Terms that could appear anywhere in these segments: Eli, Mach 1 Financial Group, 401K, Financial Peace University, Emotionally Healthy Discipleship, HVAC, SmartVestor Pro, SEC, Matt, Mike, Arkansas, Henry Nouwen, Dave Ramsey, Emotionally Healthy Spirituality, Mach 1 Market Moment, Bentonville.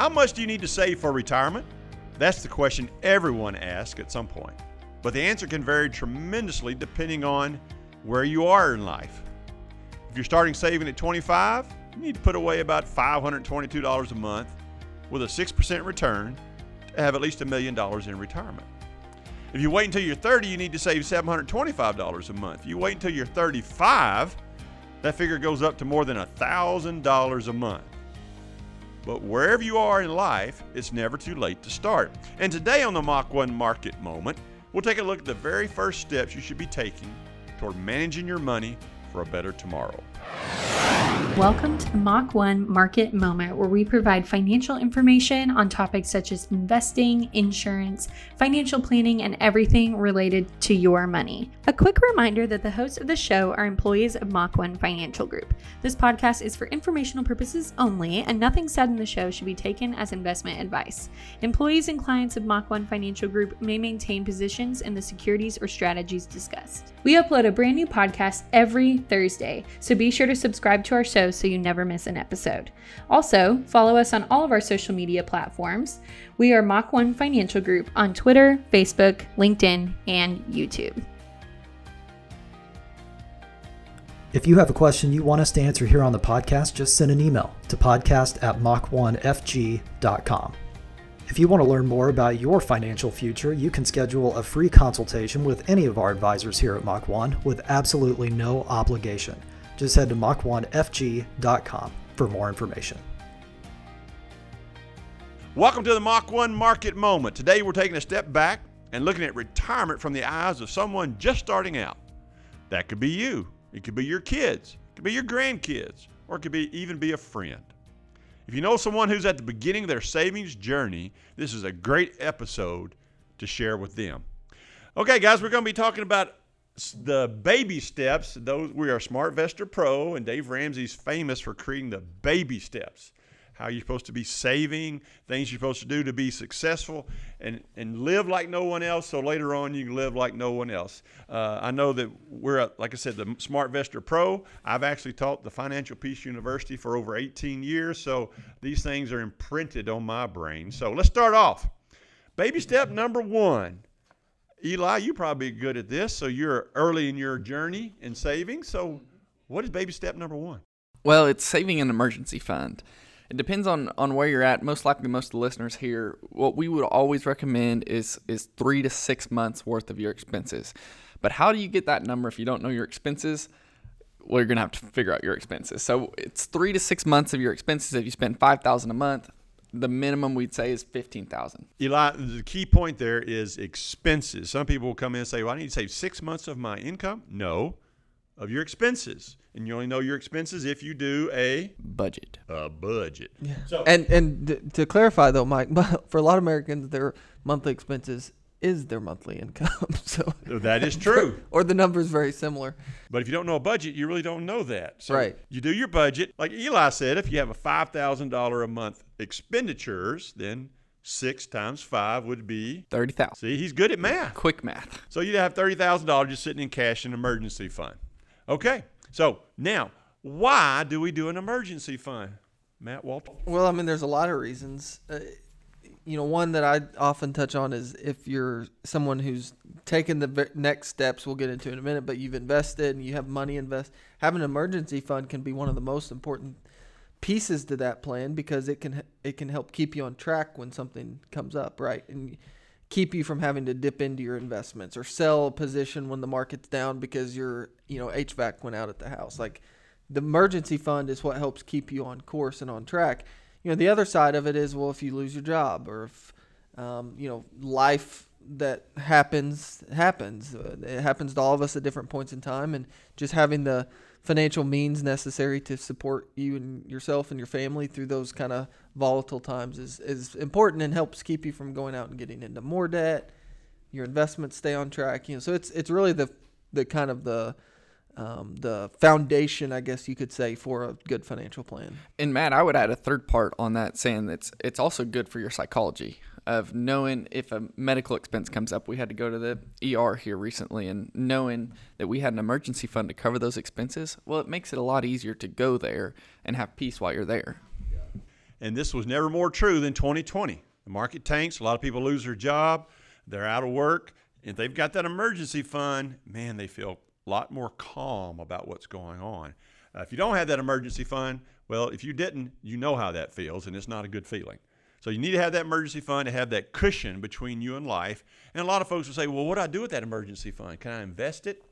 How much do you need to save for retirement? That's the question everyone asks at some point. But the answer can vary tremendously depending on where you are in life. If you're starting saving at 25, you need to put away about $522 a month with a 6% return to have at least $1 million in retirement. If you wait until you're 30, you need to save $725 a month. If you wait until you're 35, that figure goes up to more than $1,000 a month. But wherever you are in life, it's never too late to start. And today on the Mach 1 Market Moment, we'll take a look at the very first steps you should be taking toward managing your money for a better tomorrow. Welcome to the Mach 1 Market Moment, where we provide financial information on topics such as investing, insurance, financial planning, and everything related to your money. A quick reminder that the hosts of the show are employees of Mach 1 Financial Group. This podcast is for informational purposes only, and nothing said in the show should be taken as investment advice. Employees and clients of Mach 1 Financial Group may maintain positions in the securities or strategies discussed. We upload a brand new podcast every Thursday, so be sure to subscribe to our show so you never miss an episode. Also, follow us on all of our social media platforms. We are Mach 1 Financial Group on Twitter, Facebook, LinkedIn, and YouTube. If you have a question you want us to answer here on the podcast, just send an email to podcast@mach1fg.com. If you want to learn more about your financial future, you can schedule a free consultation with any of our advisors here at Mach 1 with absolutely no obligation. Just head to mach1fg.com for more information. Welcome to the Mach 1 Market Moment. Today we're taking a step back and looking at retirement from the eyes of someone just starting out. That could be you. It could be your kids. It could be your grandkids. Or it could be even be a friend. If you know someone who's at the beginning of their savings journey, this is a great episode to share with them. Okay, guys, we're going to be talking about the baby steps. Those we are SmartVestor Pro, and Dave Ramsey's famous for creating the baby steps. How you're supposed to be saving, things you're supposed to do to be successful, and live like no one else. So later on, you can live like no one else. I know that we're, like I said, the SmartVestor Pro. I've actually taught the Financial Peace University for over 18 years, so these things are imprinted on my brain. So let's start off. Baby step number one. Eli, you probably good at this, so you're early in your journey in saving. So what is baby step number one? Well, it's saving an emergency fund. It depends on where you're at. Most likely most of the listeners here, what we would always recommend is 3 to 6 months worth of your expenses. But how do you get that number if you don't know your expenses? Well, you're going to have to figure out your expenses. So it's 3 to 6 months of your expenses. If you spend $5,000 a month, the minimum we'd say is $15,000. Eli, the key point there is expenses. Some people will come in and say, well, I need to save 6 months of my income. No, of your expenses. And you only know your expenses if you do a budget. Yeah. So, and to clarify, though, Mike, for a lot of Americans, their monthly expenses is their monthly income. So that is true. Or the number is very similar. But if you don't know a budget, you really don't know that. So right. You do your budget. Like Eli said, if you have a $5,000 a month expenditures, then 6 times 5 would be $30,000. See, he's good at math. Quick math. So you'd have $30,000 just sitting in cash in an emergency fund. Okay. So now, why do we do an emergency fund, Matt Walton? Well, I mean, there's a lot of reasons. One that I often touch on is if you're someone who's taken the next steps, we'll get into in a minute, but you've invested and you have money invested, having an emergency fund can be one of the most important pieces to that plan because it can help keep you on track when something comes up, right? And keep you from having to dip into your investments or sell a position when the market's down because your HVAC went out at the house. Like the emergency fund is what helps keep you on course and on track. The other side of it is, well, if you lose your job or if, life that happens. It happens to all of us at different points in time. And just having the financial means necessary to support you and yourself and your family through those kind of volatile times is important and helps keep you from going out and getting into more debt. Your investments stay on track. So it's really the kind of the foundation, I guess you could say, for a good financial plan. And Matt, I would add a third part on that, saying that it's also good for your psychology of knowing if a medical expense comes up. We had to go to the ER here recently, and knowing that we had an emergency fund to cover those expenses, well, it makes it a lot easier to go there and have peace while you're there. And this was never more true than 2020. The market tanks, a lot of people lose their job, they're out of work. If they've got that emergency fund, man, they feel a lot more calm about what's going on. If you don't have that emergency fund, well, if you didn't, you know how that feels, and it's not a good feeling. So you need to have that emergency fund to have that cushion between you and life. And a lot of folks will say, well, what do I do with that emergency fund? Can I invest it?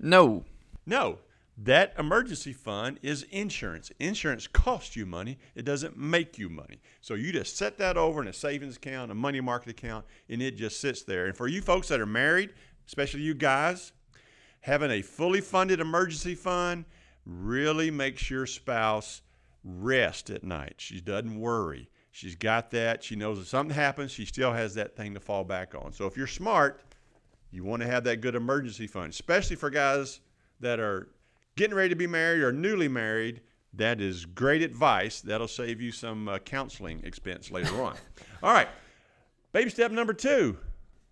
No. No. That emergency fund is insurance. Insurance costs you money. It doesn't make you money. So you just set that over in a savings account, a money market account, and it just sits there. And for you folks that are married, especially you guys, having a fully funded emergency fund really makes your spouse rest at night. She doesn't worry. She's got that. She knows if something happens, she still has that thing to fall back on. So if you're smart, you want to have that good emergency fund, especially for guys that are getting ready to be married or newly married. That is great advice. That'll save you some counseling expense later on. All right. Baby step number 2.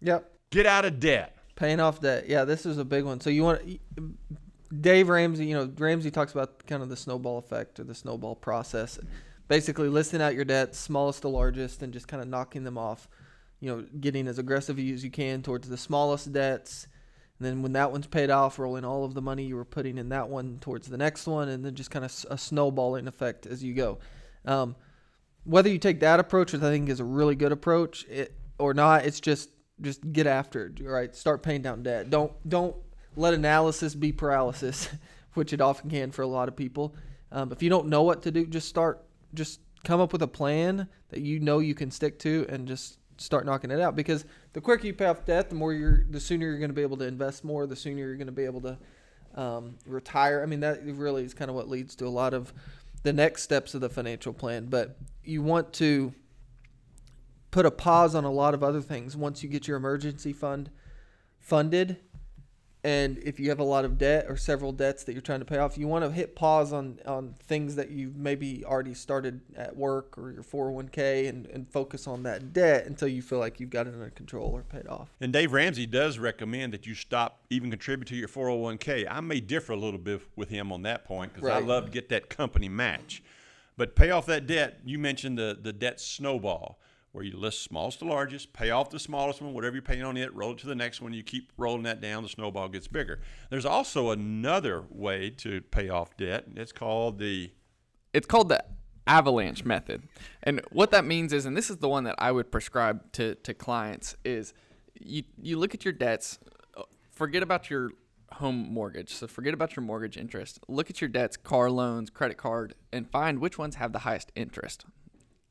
Yep. Get out of debt. Paying off debt. Yeah, this is a big one. So you want to, Dave Ramsey, Ramsey talks about kind of the snowball effect or the snowball process. Basically listing out your debts, smallest to largest, and just kind of knocking them off. Getting as aggressive as you can towards the smallest debts. And then when that one's paid off, rolling all of the money you were putting in that one towards the next one, and then just kind of a snowballing effect as you go. Whether you take that approach, which I think is a really good approach, or not, it's just get after it, right? Start paying down debt. Don't let analysis be paralysis, which it often can for a lot of people. If you don't know what to do, just come up with a plan that you can stick to and just start knocking it out, because the quicker you pay off debt, the sooner you're going to be able to invest more, the sooner you're going to be able to retire. I mean, that really is kind of what leads to a lot of the next steps of the financial plan. But you want to put a pause on a lot of other things once you get your emergency fund funded. And if you have a lot of debt or several debts that you're trying to pay off, you want to hit pause on things that you've maybe already started at work or your 401k and focus on that debt until you feel like you've got it under control or paid off. And Dave Ramsey does recommend that you stop even contribute to your 401k. I may differ a little bit with him on that point because I love to get that company match. But pay off that debt. You mentioned the debt snowball, where you list smallest to largest, pay off the smallest one, whatever you're paying on it, roll it to the next one. You keep rolling that down, the snowball gets bigger. There's also another way to pay off debt. It's called the avalanche method. And what that means is, and this is the one that I would prescribe to clients, is you look at your debts, forget about your home mortgage. So forget about your mortgage interest. Look at your debts, car loans, credit card, and find which ones have the highest interest.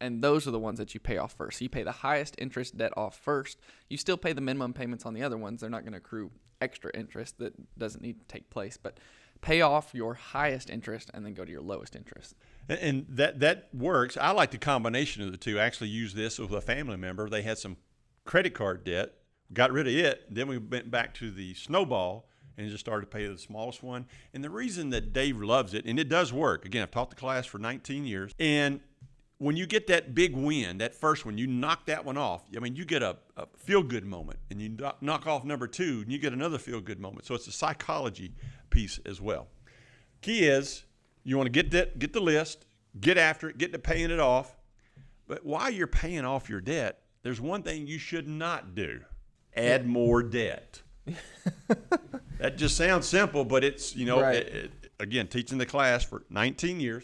And those are the ones that you pay off first. You pay the highest interest debt off first. You still pay the minimum payments on the other ones. They're not going to accrue extra interest that doesn't need to take place. But pay off your highest interest and then go to your lowest interest. And that works. I like the combination of the two. I actually used this with a family member. They had some credit card debt, got rid of it. Then we went back to the snowball and just started to pay the smallest one. And the reason that Dave loves it, and it does work. Again, I've taught the class for 19 years. And when you get that big win, that first one, you knock that one off. I mean, you get a feel-good moment, and you knock off number 2, and you get another feel-good moment. So it's a psychology piece as well. Key is you want to get that, get the list, get after it, get to paying it off. But while you're paying off your debt, there's one thing you should not do. Add more debt. That just sounds simple, but it's, right. Again, teaching the class for 19 years.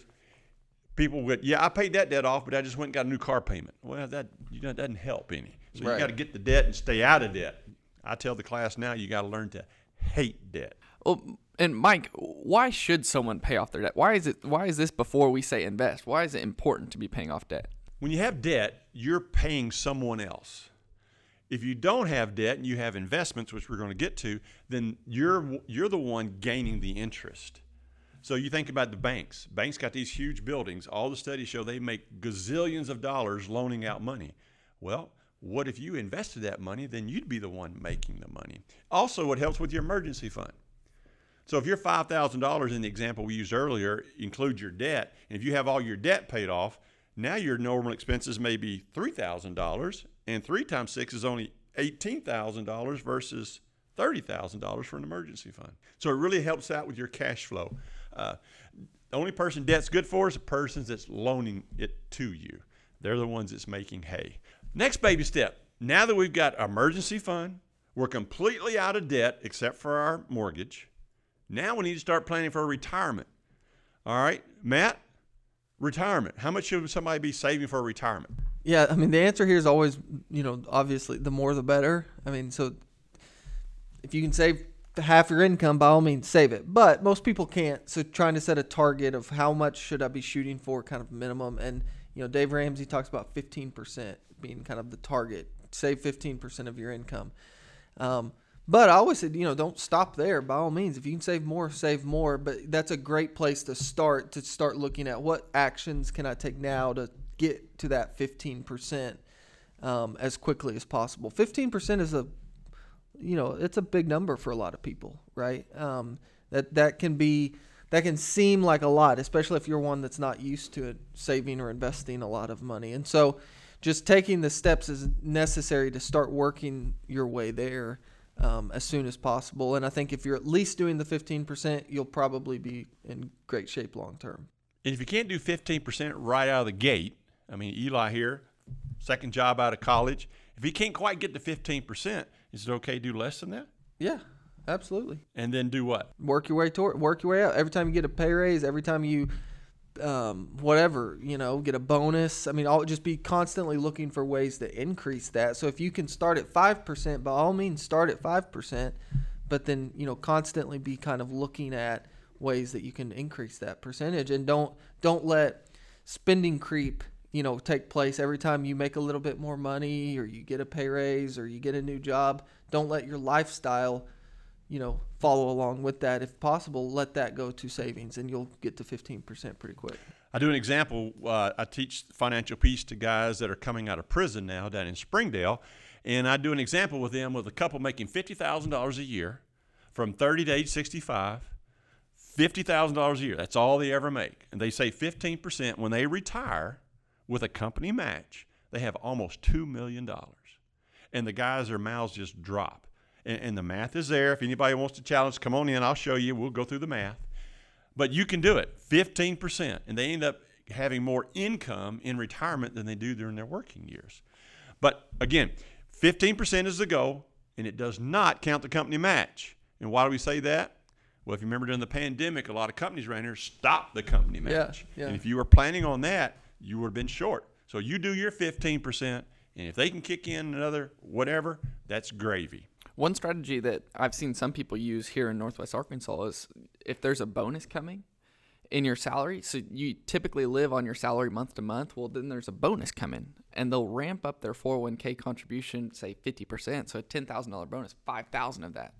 People would, I paid that debt off, but I just went and got a new car payment. Well, that doesn't help any. So right. You got to get the debt and stay out of debt. I tell the class now, you got to learn to hate debt. Well, and Mike, why should someone pay off their debt? Why is this before we say invest? Why is it important to be paying off debt? When you have debt, you're paying someone else. If you don't have debt and you have investments, which we're going to get to, then you're the one gaining the interest. So you think about the banks. Banks got these huge buildings. All the studies show they make gazillions of dollars loaning out money. Well, what if you invested that money? Then you'd be the one making the money. Also, it helps with your emergency fund. So if your $5,000 in the example we used earlier includes your debt, and if you have all your debt paid off, now your normal expenses may be $3,000, and 3 times 6 is only $18,000 versus $30,000 for an emergency fund. So it really helps out with your cash flow. The only person debt's good for is the person that's loaning it to you. They're the ones that's making hay. Next baby step. Now that we've got emergency fund, we're completely out of debt except for our mortgage. Now we need to start planning for retirement. All right, Matt, retirement. How much should somebody be saving for retirement? Yeah, I mean, the answer here is always, obviously the more the better. I mean, so if you can save half your income, by all means, save it. But most people can't. So trying to set a target of how much should I be shooting for, kind of minimum. And, Dave Ramsey talks about 15% being kind of the target. Save 15% of your income. But I always said, don't stop there. By all means, if you can save more. But that's a great place to start looking at what actions can I take now to get to that 15% as quickly as possible. 15% is it's a big number for a lot of people, right? That can seem like a lot, especially if you're one that's not used to it, saving or investing a lot of money. And so just taking the steps is necessary to start working your way there as soon as possible. And I think if you're at least doing the 15%, you'll probably be in great shape long term. And if you can't do 15% right out of the gate, I mean, Eli here, second job out of college, if he can't quite get to 15%, is it okay to do less than that? Yeah, absolutely. And then do what? Work your way out. Every time you get a pay raise, every time you get a bonus. I mean, I'll just be constantly looking for ways to increase that. So if you can start at 5%, by all means, start at 5%, but then, constantly be kind of looking at ways that you can increase that percentage, and don't let spending creep, take place every time you make a little bit more money or you get a pay raise or you get a new job. Don't let your lifestyle, follow along with that. If possible, let that go to savings, and you'll get to 15% pretty quick. I do an example. I teach financial peace to guys that are coming out of prison now down in Springdale, and I do an example with them with a couple making $50,000 a year from 30 to age 65, $50,000 a year. That's all they ever make. And they save 15%. When they retire with a company match, they have almost $2 million. And the guys, their mouths just drop. And the math is there. If anybody wants to challenge, come on in. I'll show you. We'll go through the math. But you can do it, 15%. And they end up having more income in retirement than they do during their working years. But, again, 15% is the goal, and it does not count the company match. And why do we say that? Well, if you remember during the pandemic, a lot of companies around here stopped the company match. Yeah, yeah. And if you were planning on that, you would have been short. So you do your 15%, and if they can kick in another whatever, that's gravy. One strategy that I've seen some people use here in Northwest Arkansas is if there's a bonus coming in your salary, so you typically live on your salary month to month, well, then there's a bonus coming, and they'll ramp up their 401K contribution, say 50%, so a $10,000 bonus, $5,000 of that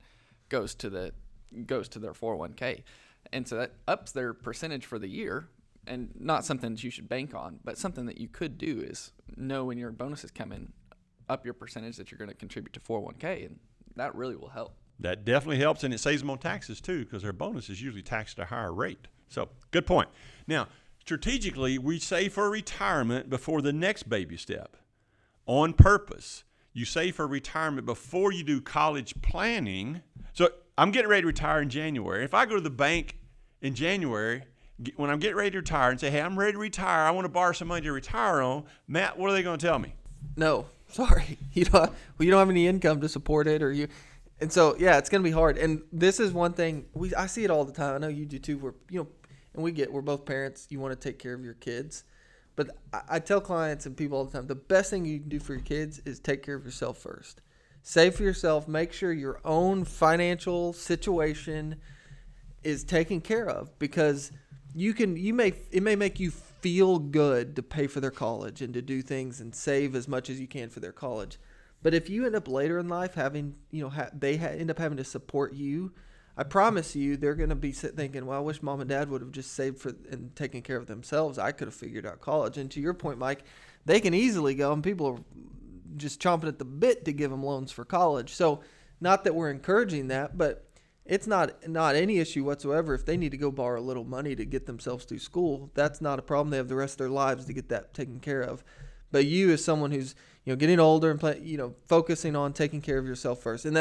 goes to their 401K. And so that ups their percentage for the year, and not something that you should bank on, but something that you could do is know when your bonuses come in, up your percentage that you're going to contribute to 401K, and that really will help. That definitely helps, and it saves them on taxes too, because their bonus is usually taxed at a higher rate. So, good point. Now, strategically, we save for retirement before the next baby step. On purpose, you save for retirement before you do college planning. So, I'm getting ready to retire in January. If I go to the bank in January, when I'm getting ready to retire, and say, hey, I'm ready to retire, I want to borrow some money to retire on, Matt, what are they going to tell me? No. Sorry, you don't have any income to support it, and so yeah, it's gonna be hard. And this is one thing I see it all the time. I know you do too. We're both parents. You want to take care of your kids, but I tell clients and people all the time, the best thing you can do for your kids is take care of yourself first. Save for yourself. Make sure your own financial situation is taken care of, because it may make you feel good to pay for their college and to do things and save as much as you can for their college. But if you end up later in life having, end up having to support you, I promise you they're going to be thinking, well, I wish mom and dad would have just saved for and taken care of themselves. I could have figured out college. And to your point, Mike, they can easily go, and people are just chomping at the bit to give them loans for college. So not that we're encouraging that, but it's not any issue whatsoever if they need to go borrow a little money to get themselves through school. That's not a problem. They have the rest of their lives to get that taken care of. But you, as someone who's getting older and focusing on taking care of yourself first, and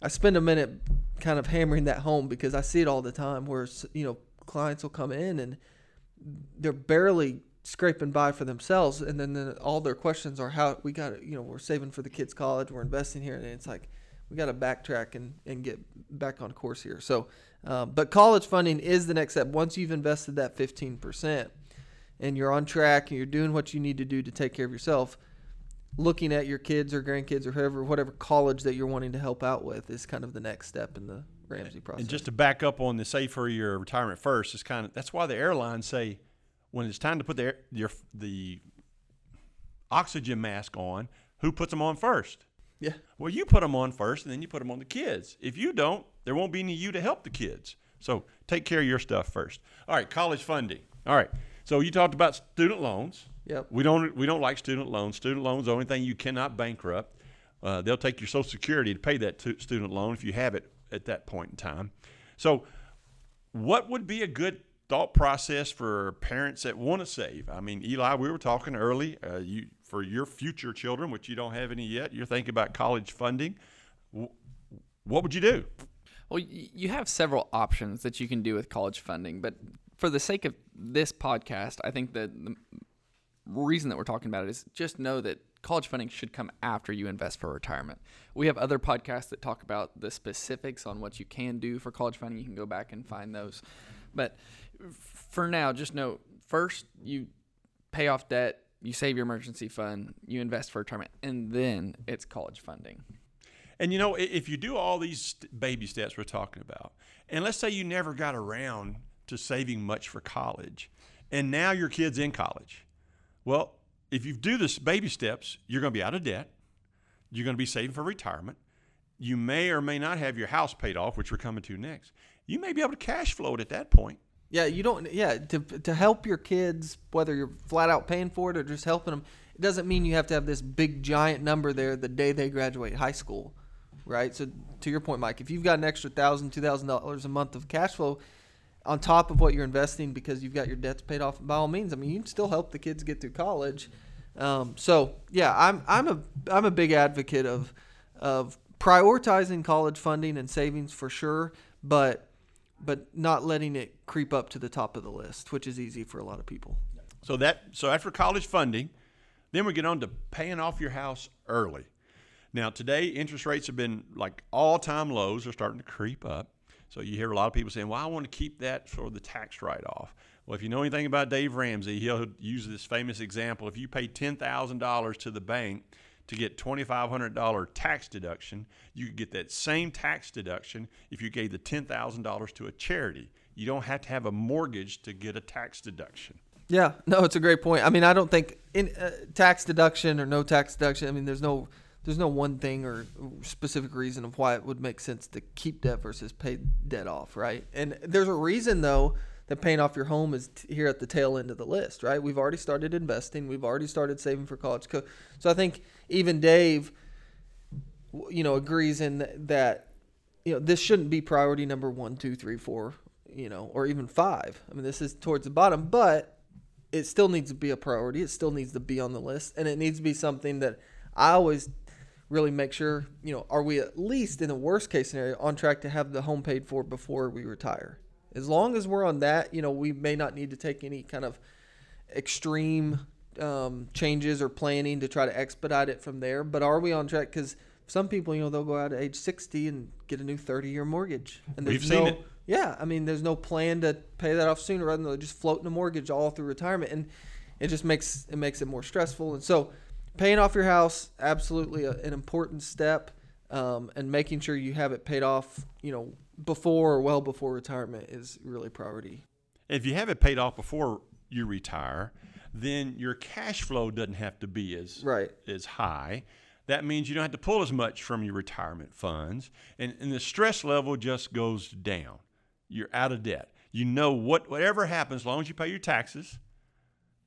I spend a minute kind of hammering that home because I see it all the time where clients will come in and they're barely scraping by for themselves, and then all their questions are how we got, you know, we're saving for the kids' college, we're investing here, and it's like we got to backtrack and get back on course here. So, but college funding is the next step. Once you've invested that 15% and you're on track and you're doing what you need to do to take care of yourself, looking at your kids or grandkids or whatever college that you're wanting to help out with is kind of the next step in the Ramsey process. And just to back up on the save for your retirement first, is kind of, that's why the airlines say when it's time to put the oxygen mask on, who puts them on first? Yeah. Well, you put them on first, and then you put them on the kids. If you don't, there won't be any you to help the kids. So take care of your stuff first. All right, college funding. All right. So you talked about student loans. Yep. We don't like student loans. Student loans are the only thing you cannot bankrupt. They'll take your Social Security to pay that student loan if you have it at that point in time. So what would be a good thought process for parents that want to save? I mean, Eli, we were talking early. For your future children, which you don't have any yet, you're thinking about college funding. What would you do? Well, you have several options that you can do with college funding, but for the sake of this podcast, I think that the reason that we're talking about it is just know that college funding should come after you invest for retirement. We have other podcasts that talk about the specifics on what you can do for college funding. You can go back and find those. But for now, just know, first you pay off debt, you save your emergency fund, you invest for retirement, and then it's college funding. And, you know, if you do all these baby steps we're talking about, and let's say you never got around to saving much for college, and now your kid's in college. Well, if you do this baby steps, you're going to be out of debt. You're going to be saving for retirement. You may or may not have your house paid off, which we're coming to next. You may be able to cash flow it at that point. Yeah, you don't. Yeah, to help your kids, whether you're flat out paying for it or just helping them, it doesn't mean you have to have this big giant number there the day they graduate high school, right? So to your point, Mike, if you've got an extra $1,000, $2,000 a month of cash flow on top of what you're investing because you've got your debts paid off, by all means, I mean you can still help the kids get through college. So yeah, I'm a big advocate of prioritizing college funding and savings for sure, but not letting it creep up to the top of the list, which is easy for a lot of people. So after college funding, then we get on to paying off your house early. Now, today, interest rates have been like all-time lows. They're starting to creep up. So you hear a lot of people saying, well, I want to keep that for the tax write-off. Well, if you know anything about Dave Ramsey, he'll use this famous example. If you pay $10,000 to the bank to get $2,500 tax deduction, you could get that same tax deduction if you gave the $10,000 to a charity. You don't have to have a mortgage to get a tax deduction. Yeah, no, it's a great point. I mean, I don't think tax deduction or no tax deduction, I mean, there's no one thing or specific reason of why it would make sense to keep debt versus pay debt off, right? And there's a reason, though, that paying off your home is here at the tail end of the list, right? We've already started investing. We've already started saving for college. So I think even Dave, you know, agrees in that, you know, this shouldn't be priority number 1, 2, 3, 4, you know, or even 5. I mean, this is towards the bottom, but it still needs to be a priority. It still needs to be on the list, and it needs to be something that I always really make sure, you know, are we at least in the worst case scenario on track to have the home paid for before we retire? As long as we're on that, you know, we may not need to take any kind of extreme changes or planning to try to expedite it from there. But are we on track? Because some people, you know, they'll go out at age 60 and get a new 30-year mortgage. And we've seen it. Yeah, I mean, there's no plan to pay that off sooner rather than just floating a mortgage all through retirement. And it just makes it more stressful. And so paying off your house, absolutely an important step. And making sure you have it paid off, you know, before or well before retirement is really priority. If you have it paid off before you retire, then your cash flow doesn't have to be as high. That means you don't have to pull as much from your retirement funds, and the stress level just goes down. You're out of debt. You know whatever happens, as long as you pay your taxes,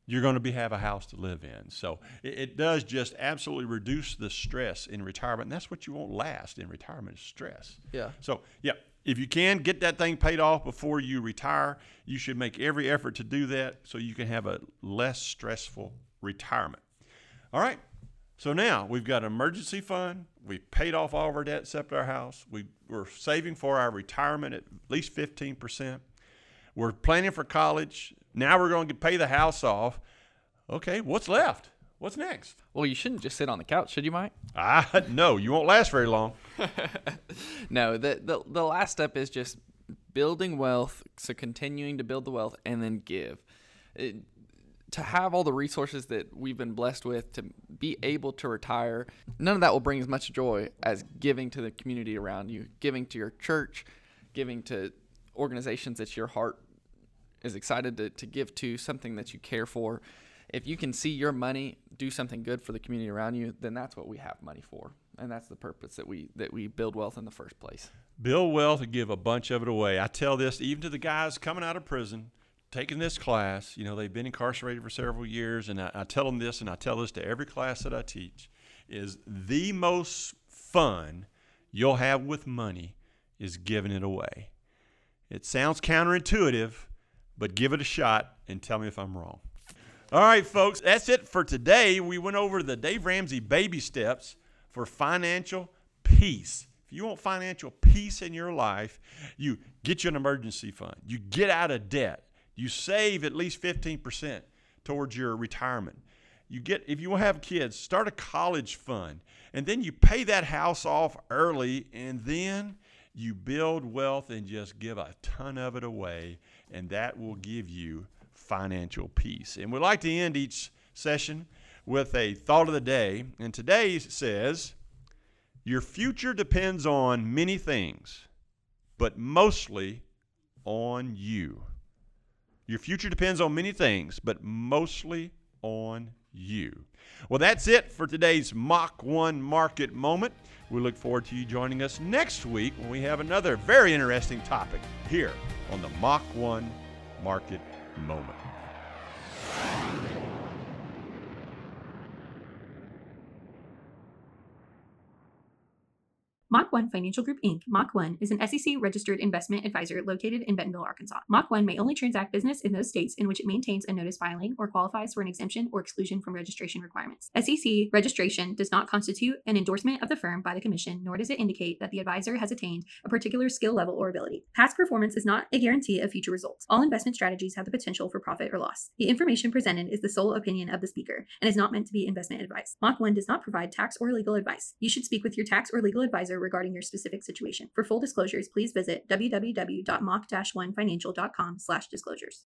you're going to have a house to live in. So it does just absolutely reduce the stress in retirement, and that's what you want last in retirement is stress. Yeah. So, yeah. If you can, get that thing paid off before you retire. You should make every effort to do that so you can have a less stressful retirement. All right. So now we've got an emergency fund. We've paid off all of our debt except our house. We're saving for our retirement at least 15%. We're planning for college. Now we're going to pay the house off. Okay, what's left? What's next? Well, you shouldn't just sit on the couch, should you, Mike? No, you won't last very long. No, the last step is just building wealth, so continuing to build the wealth and then give. To have all the resources that we've been blessed with, to be able to retire, none of that will bring as much joy as giving to the community around you, giving to your church, giving to organizations that your heart is excited to give to, something that you care for. If you can see your money do something good for the community around you, then that's what we have money for. And that's the purpose that we build wealth in the first place. Build wealth and give a bunch of it away. I tell this even to the guys coming out of prison, taking this class. You know, they've been incarcerated for several years, and I tell them this, and I tell this to every class that I teach, is the most fun you'll have with money is giving it away. It sounds counterintuitive, but give it a shot and tell me if I'm wrong. All right, folks, that's it for today. We went over the Dave Ramsey baby steps for financial peace. If you want financial peace in your life, you get you an emergency fund. You get out of debt. You save at least 15% towards your retirement. If you have kids, start a college fund. And then you pay that house off early, and then you build wealth and just give a ton of it away, and that will give you financial peace. And we like to end each session with a thought of the day. And today says, your future depends on many things, but mostly on you. Your future depends on many things, but mostly on you. Well, that's it for today's Mach 1 Market Moment. We look forward to you joining us next week when we have another very interesting topic here on the Mach 1 Market Moment. Mach 1 Financial Group, Inc. Mach 1 is an SEC-registered investment advisor located in Bentonville, Arkansas. Mach 1 may only transact business in those states in which it maintains a notice filing or qualifies for an exemption or exclusion from registration requirements. SEC registration does not constitute an endorsement of the firm by the Commission, nor does it indicate that the advisor has attained a particular skill level or ability. Past performance is not a guarantee of future results. All investment strategies have the potential for profit or loss. The information presented is the sole opinion of the speaker and is not meant to be investment advice. Mach 1 does not provide tax or legal advice. You should speak with your tax or legal advisor regarding your specific situation. For full disclosures, please visit www.mach-1financial.com/disclosures.